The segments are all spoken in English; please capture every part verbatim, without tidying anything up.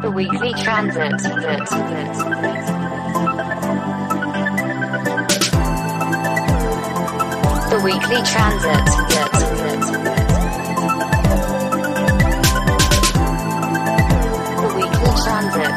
The Weekly Transit. The Weekly Transit. The Weekly Transit.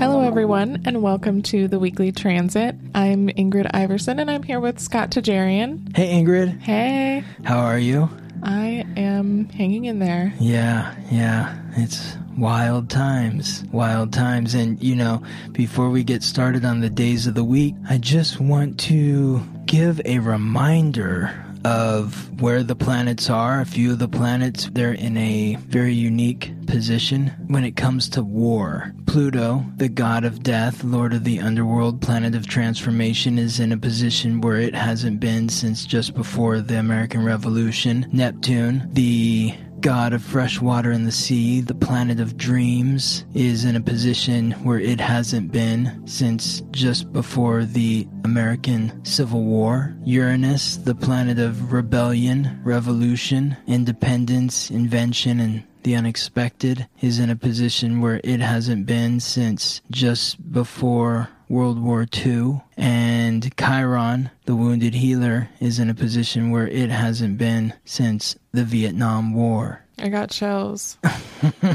Hello, everyone, and welcome to The Weekly Transit. I'm Ingrid Iverson, and I'm here with Scott Tejarian. Hey, Ingrid. Hey. How are you? I am hanging in there. Yeah, yeah. It's wild times, wild times. And, you know, before we get started on the days of the week, I just want to give a reminder of where the planets are. A few of the planets, they're in a very unique position when it comes to war. Pluto, the god of death, lord of the underworld, planet of transformation, is in a position where it hasn't been since just before the American Revolution. Neptune, the god of fresh water in the sea, the planet of dreams, is in a position where it hasn't been since just before the American Civil War. Uranus, the planet of rebellion, revolution, independence, invention, and the unexpected, is in a position where it hasn't been since just before World War Two. And Chiron, the wounded healer, is in a position where it hasn't been since the Vietnam War. I got chills.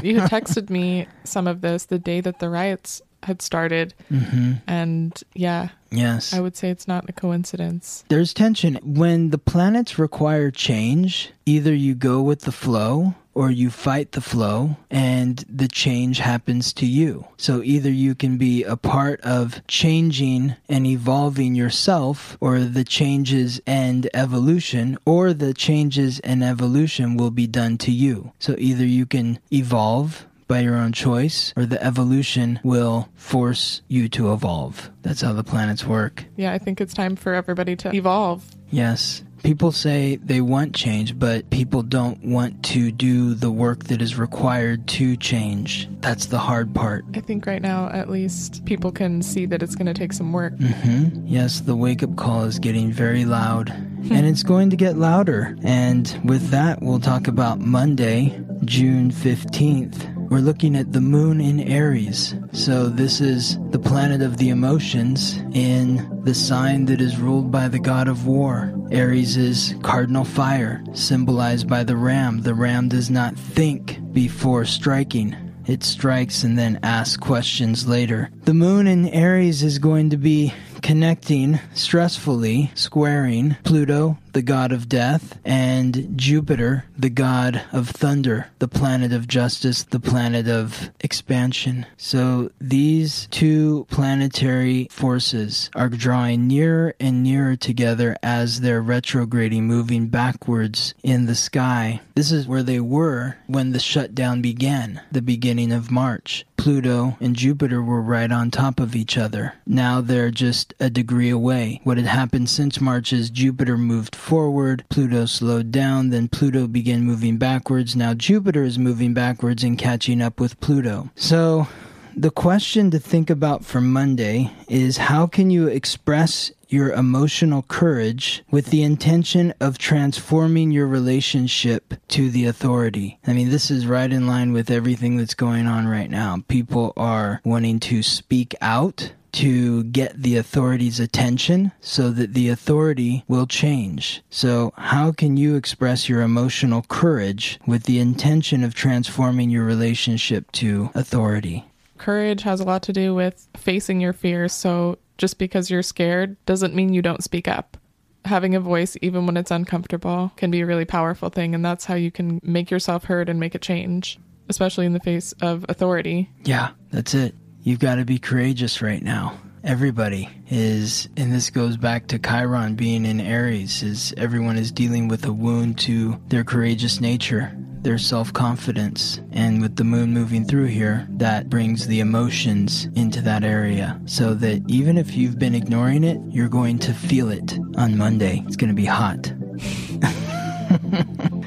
You texted me some of this the day that the riots had started. Mm-hmm. And yeah. Yes. I would say it's not a coincidence. There's tension. When the planets require change, either you go with the flow or you fight the flow, and the change happens to you. So either you can be a part of changing and evolving yourself, or the changes and evolution, or the changes and evolution will be done to you. So either you can evolve by your own choice, or the evolution will force you to evolve. That's how the planets work. Yeah, I think it's time for everybody to evolve. Yes. People say they want change, but people don't want to do the work that is required to change. That's the hard part. I think right now, at least, people can see that it's going to take some work. Mm-hmm. Yes, the wake-up call is getting very loud, and it's going to get louder. And with that, we'll talk about Monday, June fifteenth. We're looking at the moon in Aries. So this is the planet of the emotions in the sign that is ruled by the god of war. Aries is cardinal fire, symbolized by the ram. The ram does not think before striking. It strikes and then asks questions later. The moon in Aries is going to be connecting, stressfully squaring Pluto, the god of death, and Jupiter, the god of thunder, the planet of justice, the planet of expansion. So these two planetary forces are drawing nearer and nearer together as they're retrograding, moving backwards in the sky. This is where they were when the shutdown began, the beginning of March. Pluto and Jupiter were right on top of each other. Now they're just a degree away. What had happened since March is Jupiter moved forward, Pluto slowed down, then Pluto began moving backwards. Now Jupiter is moving backwards and catching up with Pluto. So the question to think about for Monday is, how can you express your emotional courage with the intention of transforming your relationship to the authority? I mean, this is right in line with everything that's going on right now. People are wanting to speak out to get the authority's attention so that the authority will change. So how can you express your emotional courage with the intention of transforming your relationship to authority? Courage has a lot to do with facing your fears. So just because you're scared doesn't mean you don't speak up. Having a voice, even when it's uncomfortable, can be a really powerful thing. And that's how you can make yourself heard and make a change, especially in the face of authority. Yeah, that's it. You've got to be courageous right now. Everybody is, and this goes back to Chiron being in Aries, is everyone is dealing with a wound to their courageous nature. their self-confidence. And with the moon moving through here, that brings the emotions into that area, so that even if you've been ignoring it, you're going to feel it on Monday. It's going to be hot.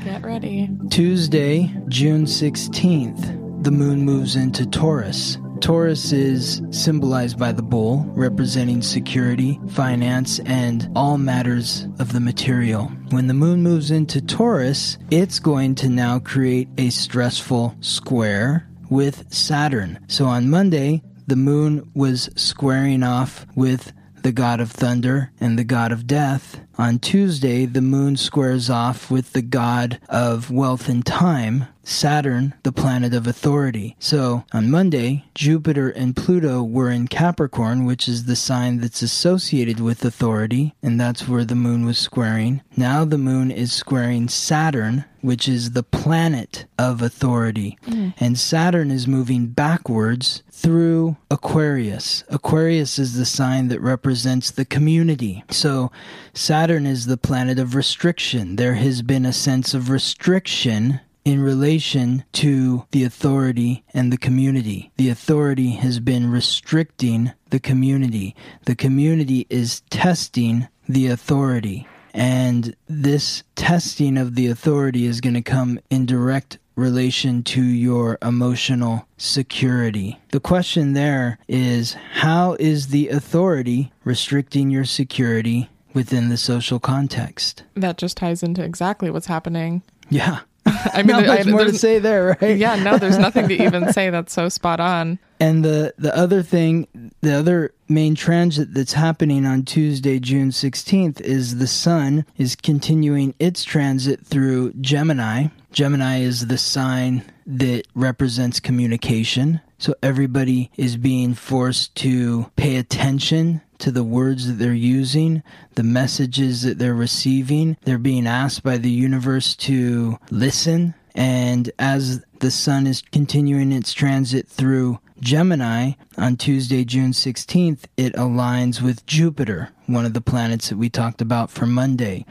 Get ready. Tuesday, June sixteenth, the moon moves into Taurus. Taurus is symbolized by the bull, representing security, finance, and all matters of the material. When the moon moves into Taurus, it's going to now create a stressful square with Saturn. So on Monday, the moon was squaring off with the god of thunder and the god of death. On Tuesday, the moon squares off with the god of wealth and time, Saturn, the planet of authority. So, on Monday, Jupiter and Pluto were in Capricorn, which is the sign that's associated with authority, and that's where the moon was squaring. Now the moon is squaring Saturn, which is the planet of authority. Mm. And Saturn is moving backwards through Aquarius. Aquarius is the sign that represents the community. So, Saturn Saturn is the planet of restriction. There has been a sense of restriction in relation to the authority and the community. The authority has been restricting the community. The community is testing the authority. And this testing of the authority is going to come in direct relation to your emotional security. The question there is, how is the authority restricting your security within the social context? That just ties into exactly what's happening. Yeah. I mean, Not much I, more to say there, right? Yeah, no, there's nothing to even say. That's so spot on. And the, the other thing, the other main transit that's happening on Tuesday, June sixteenth, is the sun is continuing its transit through Gemini. Gemini is the sign that represents communication. So everybody is being forced to pay attention to the words that they're using, the messages that they're receiving. They're being asked by the universe to listen. And as the sun is continuing its transit through Gemini, on Tuesday, June sixteenth, it aligns with Jupiter, one of the planets that we talked about for Monday.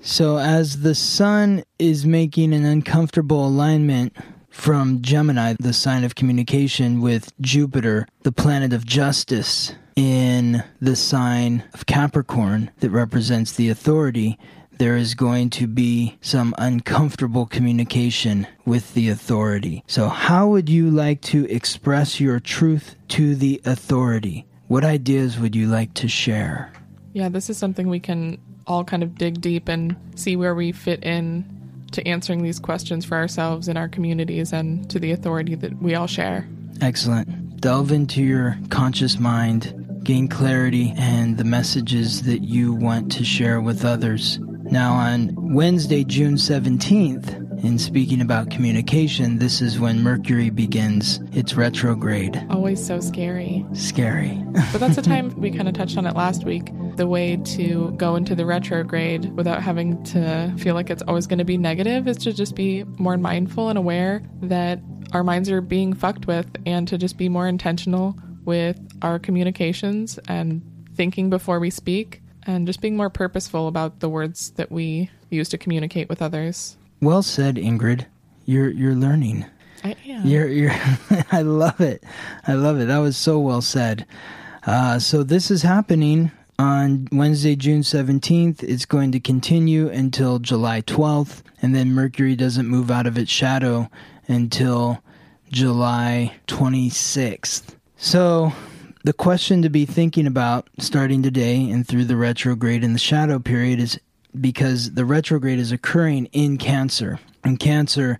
So as the sun is making an uncomfortable alignment from Gemini, the sign of communication, with Jupiter, the planet of justice, in the sign of Capricorn that represents the authority, there is going to be some uncomfortable communication with the authority. So how would you like to express your truth to the authority? What ideas would you like to share? Yeah, this is something we can all kind of dig deep and see where we fit in to answering these questions for ourselves and our communities and to the authority that we all share. Excellent. Delve into your conscious mind, gain clarity and the messages that you want to share with others. Now on Wednesday, June seventeenth, in speaking about communication, this is when Mercury begins its retrograde. Always so scary. Scary. But that's the time we kind of touched on it last week. The way to go into the retrograde without having to feel like it's always going to be negative is to just be more mindful and aware that our minds are being fucked with, and to just be more intentional with our communications and thinking before we speak, and just being more purposeful about the words that we use to communicate with others. Well said, Ingrid. You're you're learning. I am. You're you're I love it. I love it. That was so well said. Uh, so this is happening on Wednesday, June seventeenth. It's going to continue until July twelfth, and then Mercury doesn't move out of its shadow until July twenty-sixth. So the question to be thinking about starting today and through the retrograde and the shadow period is, because the retrograde is occurring in Cancer, and Cancer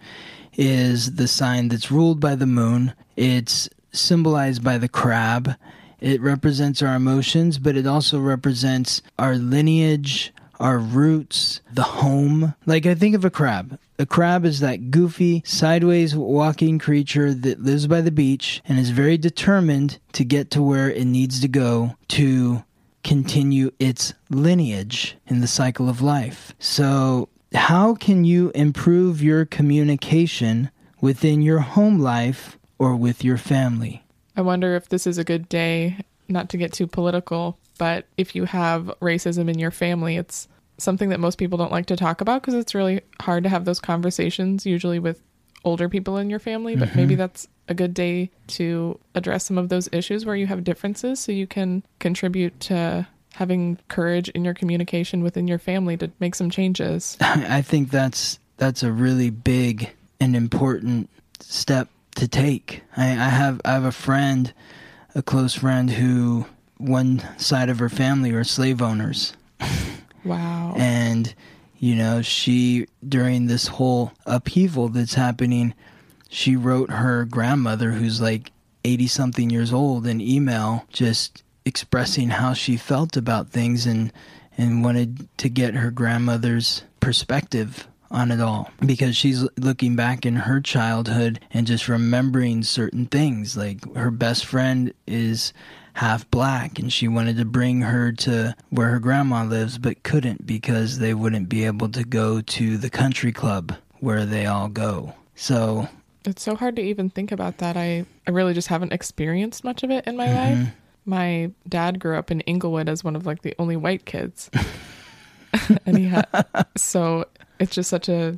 is the sign that's ruled by the moon. It's symbolized by the crab. It represents our emotions, but it also represents our lineage, our roots, the home. Like, I think of a crab. A crab is that goofy, sideways walking creature that lives by the beach and is very determined to get to where it needs to go to continue its lineage in the cycle of life. So, how can you improve your communication within your home life or with your family? I wonder if this is a good day, not to get too political, but if you have racism in your family, it's something that most people don't like to talk about because it's really hard to have those conversations usually with older people in your family, but mm-hmm. maybe that's a good day to address some of those issues where you have differences so you can contribute to having courage in your communication within your family to make some changes. I think that's that's a really big and important step to take. I, I have I have a friend, a close friend, who one side of her family are slave owners. Wow. And, you know, she, during this whole upheaval that's happening, she wrote her grandmother, who's like eighty-something years old, an email just expressing how she felt about things and, and wanted to get her grandmother's perspective on it all. Because she's looking back in her childhood and just remembering certain things. Like her best friend is half black, and she wanted to bring her to where her grandma lives, but couldn't because they wouldn't be able to go to the country club where they all go. So it's so hard to even think about that. I, I really just haven't experienced much of it in my mm-hmm. life. My dad grew up in Inglewood as one of like the only white kids. and he had, so it's just such a,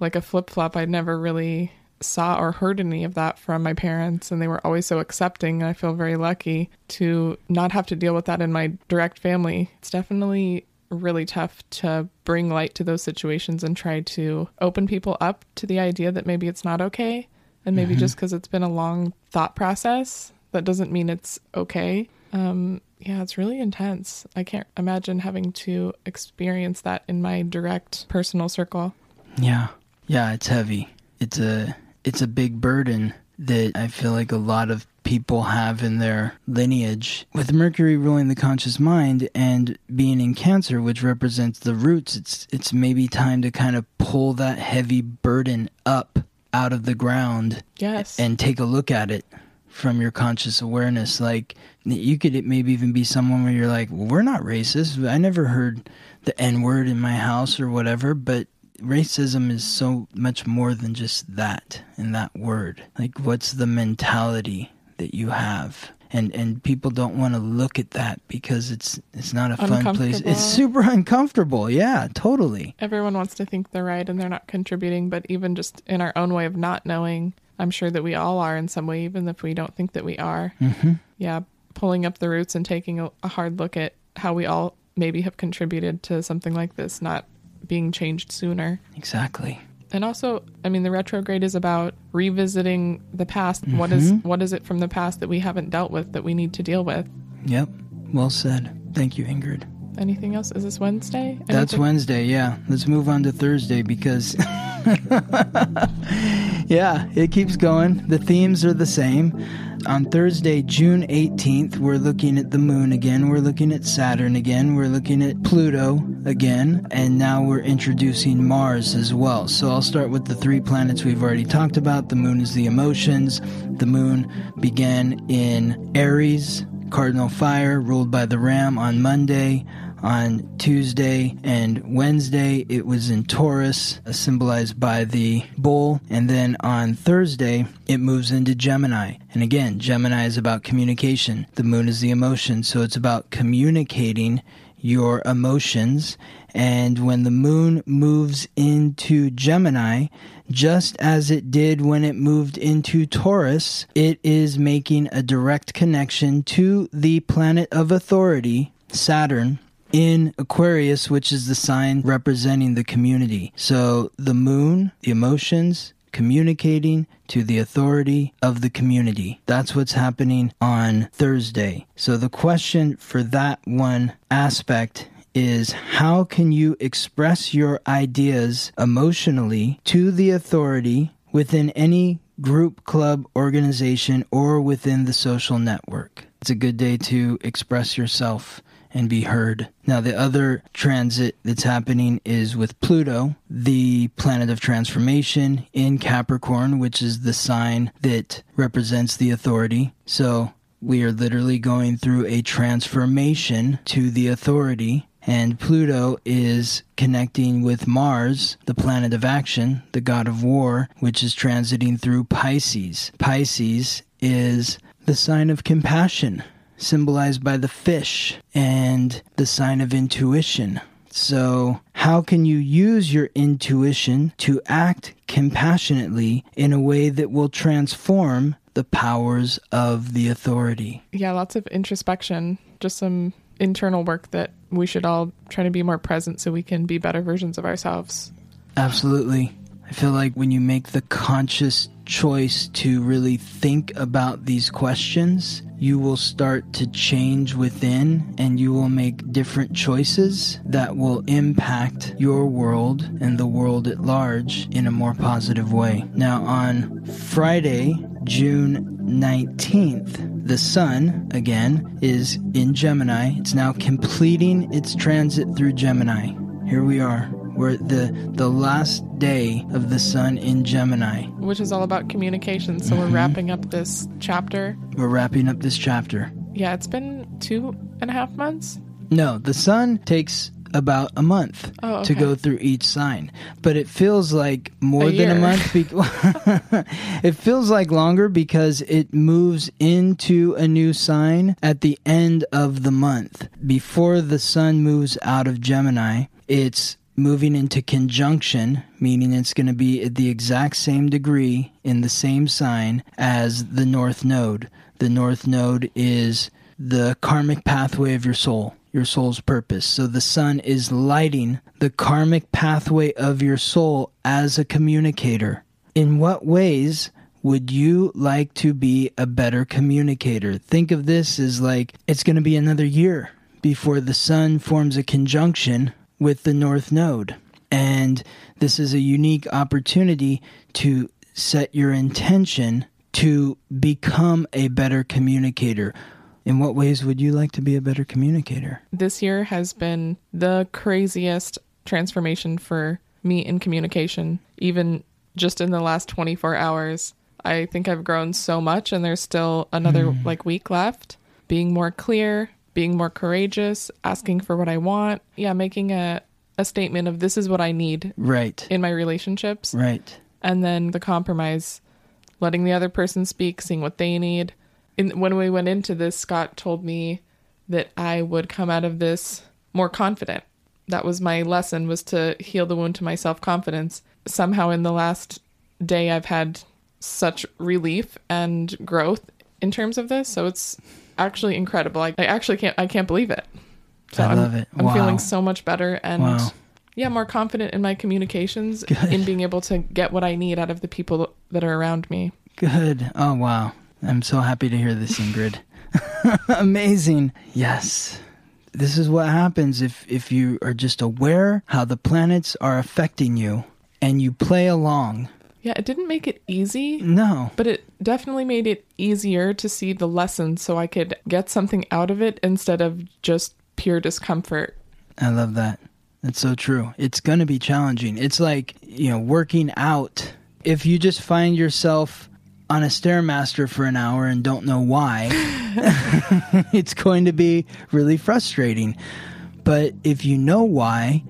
like a flip-flop. I never really saw or heard any of that from my parents, and they were always so accepting. I feel very lucky to not have to deal with that in my direct family. It's definitely really tough to bring light to those situations and try to open people up to the idea that maybe it's not okay, and maybe mm-hmm. just because it's been a long thought process, that doesn't mean it's okay. Um, yeah, it's really intense. I can't imagine having to experience that in my direct personal circle. Yeah. Yeah, it's heavy. It's a it's a big burden that I feel like a lot of people have in their lineage. With Mercury ruling the conscious mind and being in Cancer, which represents the roots, it's it's maybe time to kind of pull that heavy burden up out of the ground. Yes. And take a look at it from your conscious awareness. Like, you could it maybe even be someone where you're like, well, we're not racist. I never heard the N-word in my house or whatever, but racism is so much more than just that and that word. Like, what's the mentality that you have? And and people don't want to look at that because it's it's not a fun place. It's super uncomfortable. Yeah, totally. Everyone wants to think they're right and they're not contributing, but even just in our own way of not knowing, I'm sure that we all are in some way, even if we don't think that we are. Mm-hmm. Yeah, pulling up the roots and taking a, a hard look at how we all maybe have contributed to something like this not being changed sooner. Exactly. And also, I mean, the retrograde is about revisiting the past. Mm-hmm. What is what is it from the past that we haven't dealt with that we need to deal with? Yep. Well said. Thank you, Ingrid. Anything else? Is this Wednesday? Anything? That's Wednesday, yeah. Let's move on to Thursday because... Yeah, it keeps going. The themes are the same. On Thursday, June eighteenth, we're looking at the moon again. We're looking at Saturn again. We're looking at Pluto again. And now we're introducing Mars as well. So I'll start with the three planets we've already talked about. The moon is the emotions. The moon began in Aries, cardinal fire, ruled by the ram on Monday. On Tuesday and Wednesday, it was in Taurus, symbolized by the bull. And then on Thursday, it moves into Gemini. And again, Gemini is about communication. The moon is the emotion, so it's about communicating your emotions. And when the moon moves into Gemini, just as it did when it moved into Taurus, it is making a direct connection to the planet of authority, Saturn, in Aquarius, which is the sign representing the community. So the moon, the emotions, communicating to the authority of the community. That's what's happening on Thursday. So the question for that one aspect is, how can you express your ideas emotionally to the authority within any group, club, organization, or within the social network? It's a good day to express yourself and be heard. Now, the other transit that's happening is with Pluto, the planet of transformation, in Capricorn, which is the sign that represents the authority. So we are literally going through a transformation to the authority. And Pluto is connecting with Mars, the planet of action, the god of war, which is transiting through Pisces. Pisces is the sign of compassion, symbolized by the fish, and the sign of intuition, So how can you use your intuition to act compassionately in a way that will transform the powers of the authority? Yeah, lots of introspection, just some internal work that we should all try to be more present so we can be better versions of ourselves. Absolutely. I feel like when you make the conscious choice to really think about these questions, you will start to change within and you will make different choices that will impact your world and the world at large in a more positive way. Now, on Friday, June nineteenth, the sun, again, is in Gemini. It's now completing its transit through Gemini. Here we are. We're at the, the last day of the sun in Gemini. Which is all about communication, so mm-hmm. we're wrapping up this chapter. We're wrapping up this chapter. Yeah, it's been two and a half months? No, the sun takes about a month oh, okay. to go through each sign. But it feels like more a than year. a month. Be- it feels like longer because it moves into a new sign at the end of the month. Before the sun moves out of Gemini, it's moving into conjunction, meaning it's going to be at the exact same degree in the same sign as the North Node. The North Node is the karmic pathway of your soul, your soul's purpose. So the sun is lighting the karmic pathway of your soul as a communicator. In what ways would you like to be a better communicator? Think of this as like, it's going to be another year before the sun forms a conjunction with the North Node. And this is a unique opportunity to set your intention to become a better communicator. In what ways would you like to be a better communicator? This year has been the craziest transformation for me in communication. Even just in the last twenty-four hours, I think I've grown so much, and there's still another mm. like week left. Being more clear, being more courageous, asking for what I want. Yeah, making a, a statement of this is what I need right. in my relationships. Right. And then the compromise, letting the other person speak, seeing what they need. In, when we went into this, Scott told me that I would come out of this more confident. That was my lesson, was to heal the wound to my self-confidence. Somehow in the last day, I've had such relief and growth in terms of this. So it's actually incredible. I, I actually can't I can't believe it. So I love I'm, it. Wow. I'm feeling so much better and wow. yeah, more confident in my communications, Good. in being able to get what I need out of the people that are around me. Good. Oh wow. I'm so happy to hear this, Ingrid. Amazing. Yes. This is what happens if, if you are just aware how the planets are affecting you and you play along. Yeah, it didn't make it easy. No. But it definitely made it easier to see the lesson so I could get something out of it instead of just pure discomfort. I love that. That's so true. It's going to be challenging. It's like, you know, working out. If you just find yourself on a Stairmaster for an hour and don't know why, it's going to be really frustrating. But if you know why,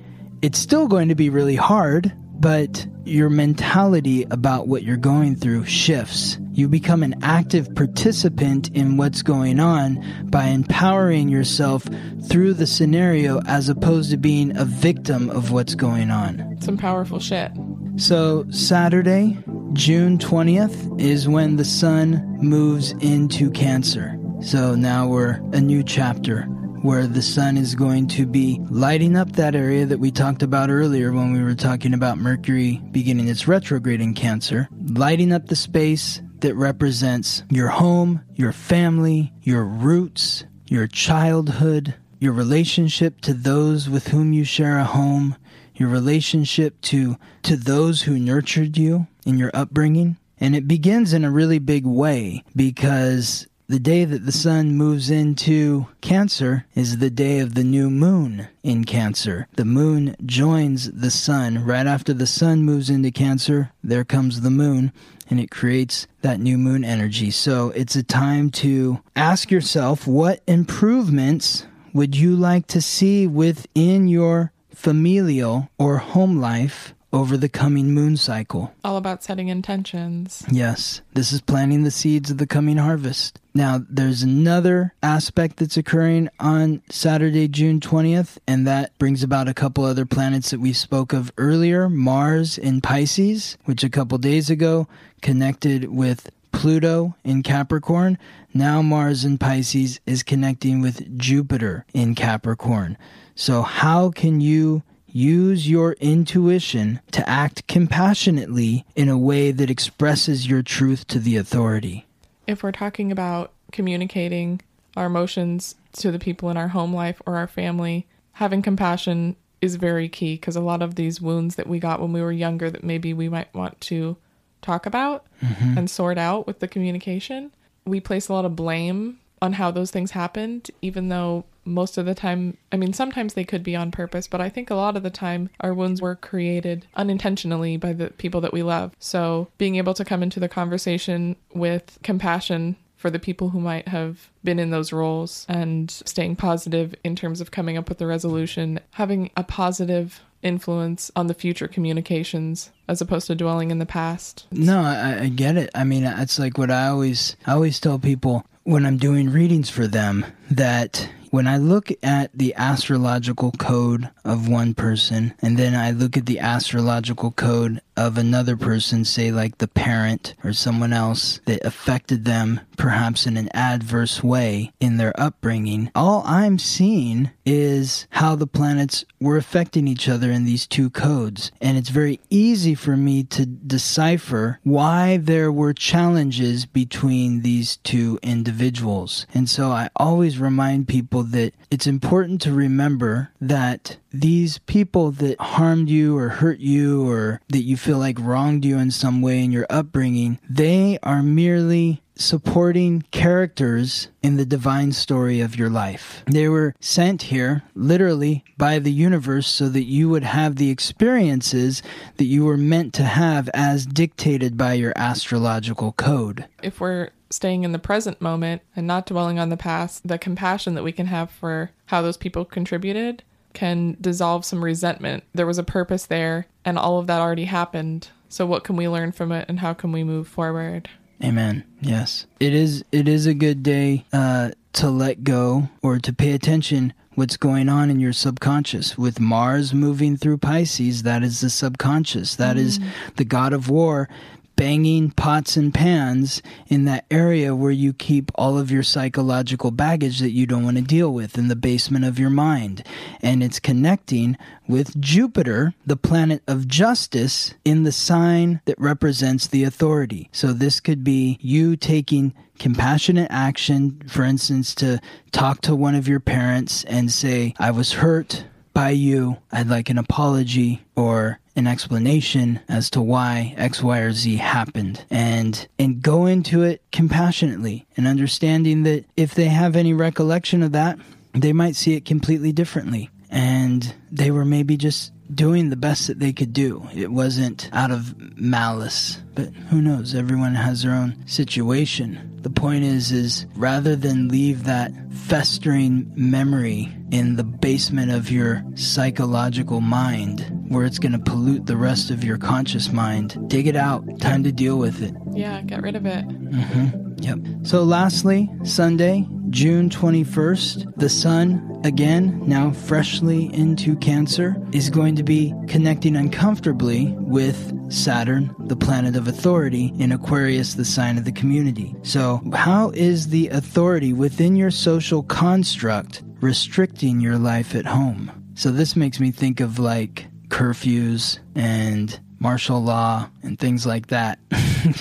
it's still going to be really hard. But your mentality about what you're going through shifts. You become an active participant in what's going on by empowering yourself through the scenario as opposed to being a victim of what's going on. Some powerful shit. So Saturday, June twentieth, is when the sun moves into Cancer. So now we're a new chapter, where the sun is going to be lighting up that area that we talked about earlier when we were talking about Mercury beginning its retrograde in Cancer, lighting up the space that represents your home, your family, your roots, your childhood, your relationship to those with whom you share a home, your relationship to, to those who nurtured you in your upbringing. And it begins in a really big way because the day that the sun moves into Cancer is the day of the new moon in Cancer. The moon joins the sun. Right after the sun moves into Cancer, there comes the moon, and it creates that new moon energy. So it's a time to ask yourself, what improvements would you like to see within your familial or home life over the coming moon cycle. All about setting intentions. Yes. This is planting the seeds of the coming harvest. Now, there's another aspect that's occurring on Saturday, June twentieth, and that brings about a couple other planets that we spoke of earlier. Mars in Pisces, which a couple days ago connected with Pluto in Capricorn. Now Mars in Pisces is connecting with Jupiter in Capricorn. So how can you use your intuition to act compassionately in a way that expresses your truth to the authority? If we're talking about communicating our emotions to the people in our home life or our family, having compassion is very key, because a lot of these wounds that we got when we were younger that maybe we might want to talk about mm-hmm. and sort out with the communication. We place a lot of blame on how those things happened, even though most of the time, I mean, sometimes they could be on purpose, but I think a lot of the time our wounds were created unintentionally by the people that we love. So being able to come into the conversation with compassion for the people who might have been in those roles and staying positive in terms of coming up with the resolution, having a positive influence on the future communications as opposed to dwelling in the past. No, I, I get it. I mean, it's like what I always, I always tell people when I'm doing readings for them, that when I look at the astrological code of one person, and then I look at the astrological code of another person, say like the parent or someone else that affected them perhaps in an adverse way in their upbringing, all I'm seeing is how the planets were affecting each other in these two codes. And it's very easy for me to decipher why there were challenges between these two individuals. And so I always remind people that it's important to remember that these people that harmed you or hurt you or that you feel like wronged you in some way in your upbringing, they are merely supporting characters in the divine story of your life. They were sent here literally by the universe so that you would have the experiences that you were meant to have as dictated by your astrological code. If we're staying in the present moment and not dwelling on the past, the compassion that we can have for how those people contributed can dissolve some resentment. There was a purpose there, and all of that already happened. So what can we learn from it, and how can we move forward? Amen. Yes. It is it is a good day uh, to let go or to pay attention what's going on in your subconscious. With Mars moving through Pisces, that is the subconscious. That mm. is the god of war banging pots and pans in that area where you keep all of your psychological baggage that you don't want to deal with in the basement of your mind. And it's connecting with Jupiter, the planet of justice, in the sign that represents the authority. So this could be you taking compassionate action, for instance, to talk to one of your parents and say, I was hurt by you. I'd like an apology or an explanation as to why X, Y, or Z happened. And and go into it compassionately and understanding that if they have any recollection of that, they might see it completely differently. And they were maybe just doing the best that they could do. It wasn't out of malice. But who knows? Everyone has their own situation. The point is, is rather than leave that festering memory in the basement of your psychological mind where it's going to pollute the rest of your conscious mind, dig it out. Time to deal with it. Yeah, get rid of it. Mm-hmm. Yep. So lastly, Sunday, June twenty-first, the sun, again, now freshly into Cancer, is going to be connecting uncomfortably with Saturn, the planet of authority, in Aquarius, the sign of the community. So how is the authority within your social construct restricting your life at home? So this makes me think of like curfews and martial law and things like that,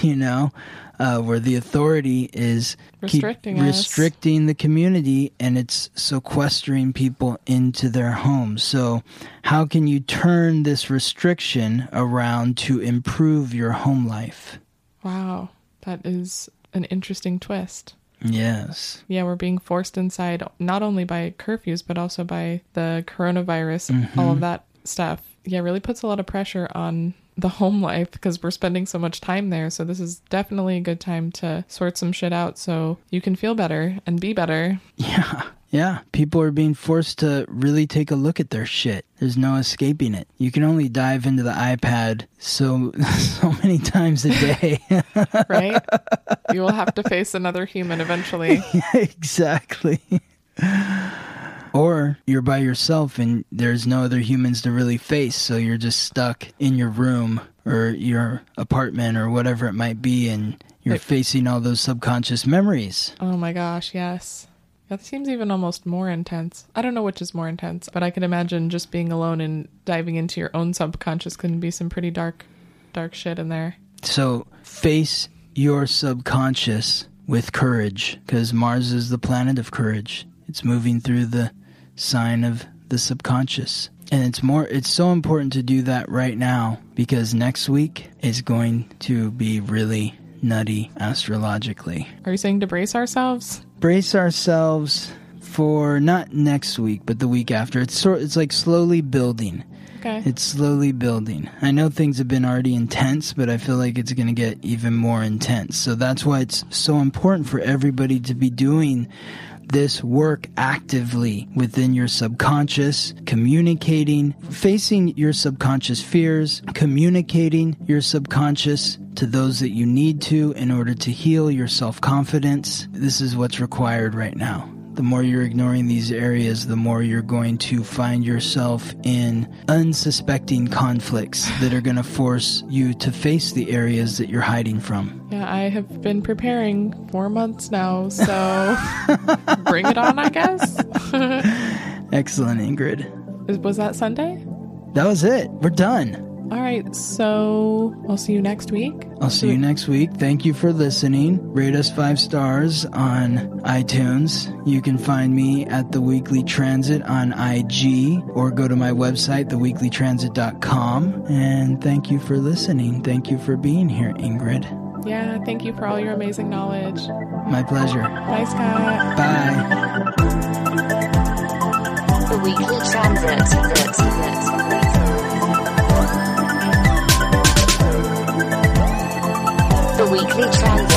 you know, uh, where the authority is restricting, keep restricting the community, and it's sequestering people into their homes. So how can you turn this restriction around to improve your home life? Wow, that is an interesting twist. Yes. Yeah, we're being forced inside not only by curfews, but also by the coronavirus, mm-hmm. all of that stuff. Yeah, really puts a lot of pressure on the home life because we're spending so much time there. So this is definitely a good time to sort some shit out so you can feel better and be better. Yeah. Yeah, people are being forced to really take a look at their shit. There's no escaping it. You can only dive into the iPad so so many times a day. Right? You will have to face another human eventually. Exactly. Or you're by yourself and there's no other humans to really face, so you're just stuck in your room or your apartment or whatever it might be, and you're it, facing all those subconscious memories. Oh my gosh, yes. That seems even almost more intense. I don't know which is more intense, but I can imagine just being alone and diving into your own subconscious can be some pretty dark, dark shit in there. So face your subconscious with courage, because Mars is the planet of courage. It's moving through the sign of the subconscious. And it's more, it's so important to do that right now, because next week is going to be really nutty astrologically. Are you saying to brace ourselves? Brace ourselves for not next week, but the week after. It's sort, it's like slowly building. Okay. It's slowly building. I know things have been already intense, but I feel like it's going to get even more intense. So that's why it's so important for everybody to be doing this work actively within your subconscious, communicating, facing your subconscious fears, communicating your subconscious to those that you need to in order to heal your self-confidence. This is what's required right now. The more you're ignoring these areas, the more you're going to find yourself in unsuspecting conflicts that are going to force you to face the areas that you're hiding from. Yeah, I have been preparing four months now, so bring it on, I guess. Excellent, Ingrid. Was that Sunday? That was it. We're done. All right, so I'll see you next week. I'll see you next week. Thank you for listening. Rate us five stars on iTunes. You can find me at The Weekly Transit on I G, or go to my website, the weekly transit dot com. And thank you for listening. Thank you for being here, Ingrid. Yeah, thank you for all your amazing knowledge. My pleasure. Bye, Scott. Bye. The Weekly Transit. The Weekly Transit.